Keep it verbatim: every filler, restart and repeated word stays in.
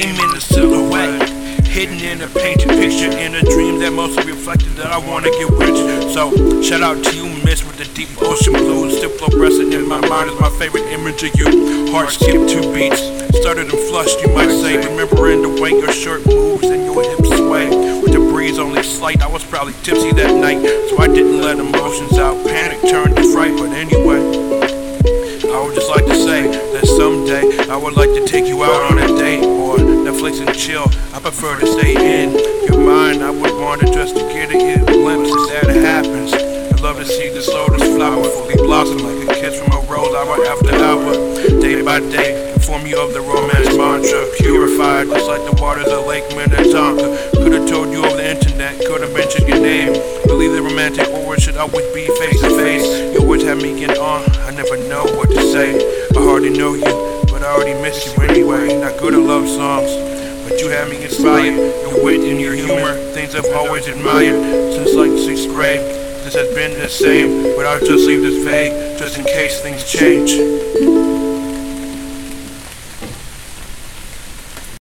name in a silhouette, hidden in a painted picture, in a dream that mostly reflected that I wanna get rich. So, shout out to you, miss, with the deep ocean blues, still fluorescent in my mind is my favorite image of you. Heart skipped two beats, started and flushed, you might say, remembering the way your shirt moves and your hips sway. With the breeze only slight, I was probably tipsy that night, so I didn't let emotions out, panic turned to fright. But anyway, I would just like to say that someday I would like to take you out on a date or Netflix and chill. I prefer to stay in your mind. I would want to just to get a glimpse if that happens. I'd love to see the lotus flower fully blossom like a kiss from a rose, hour after hour, day by day. Inform you of the romance mantra, purified just like the waters of Lake Minnetonka. Could have told you over the internet, could have mentioned your name. Believe the romantic word should always be face to face. Your words have me get on. I never know what to say. I hardly know you, but I already miss you anyway. Not good at love songs, but you have me inspired. Your wit and your humor, things I've always admired since like sixth grade. This has been the same, but I'll just leave this vague just in case things change.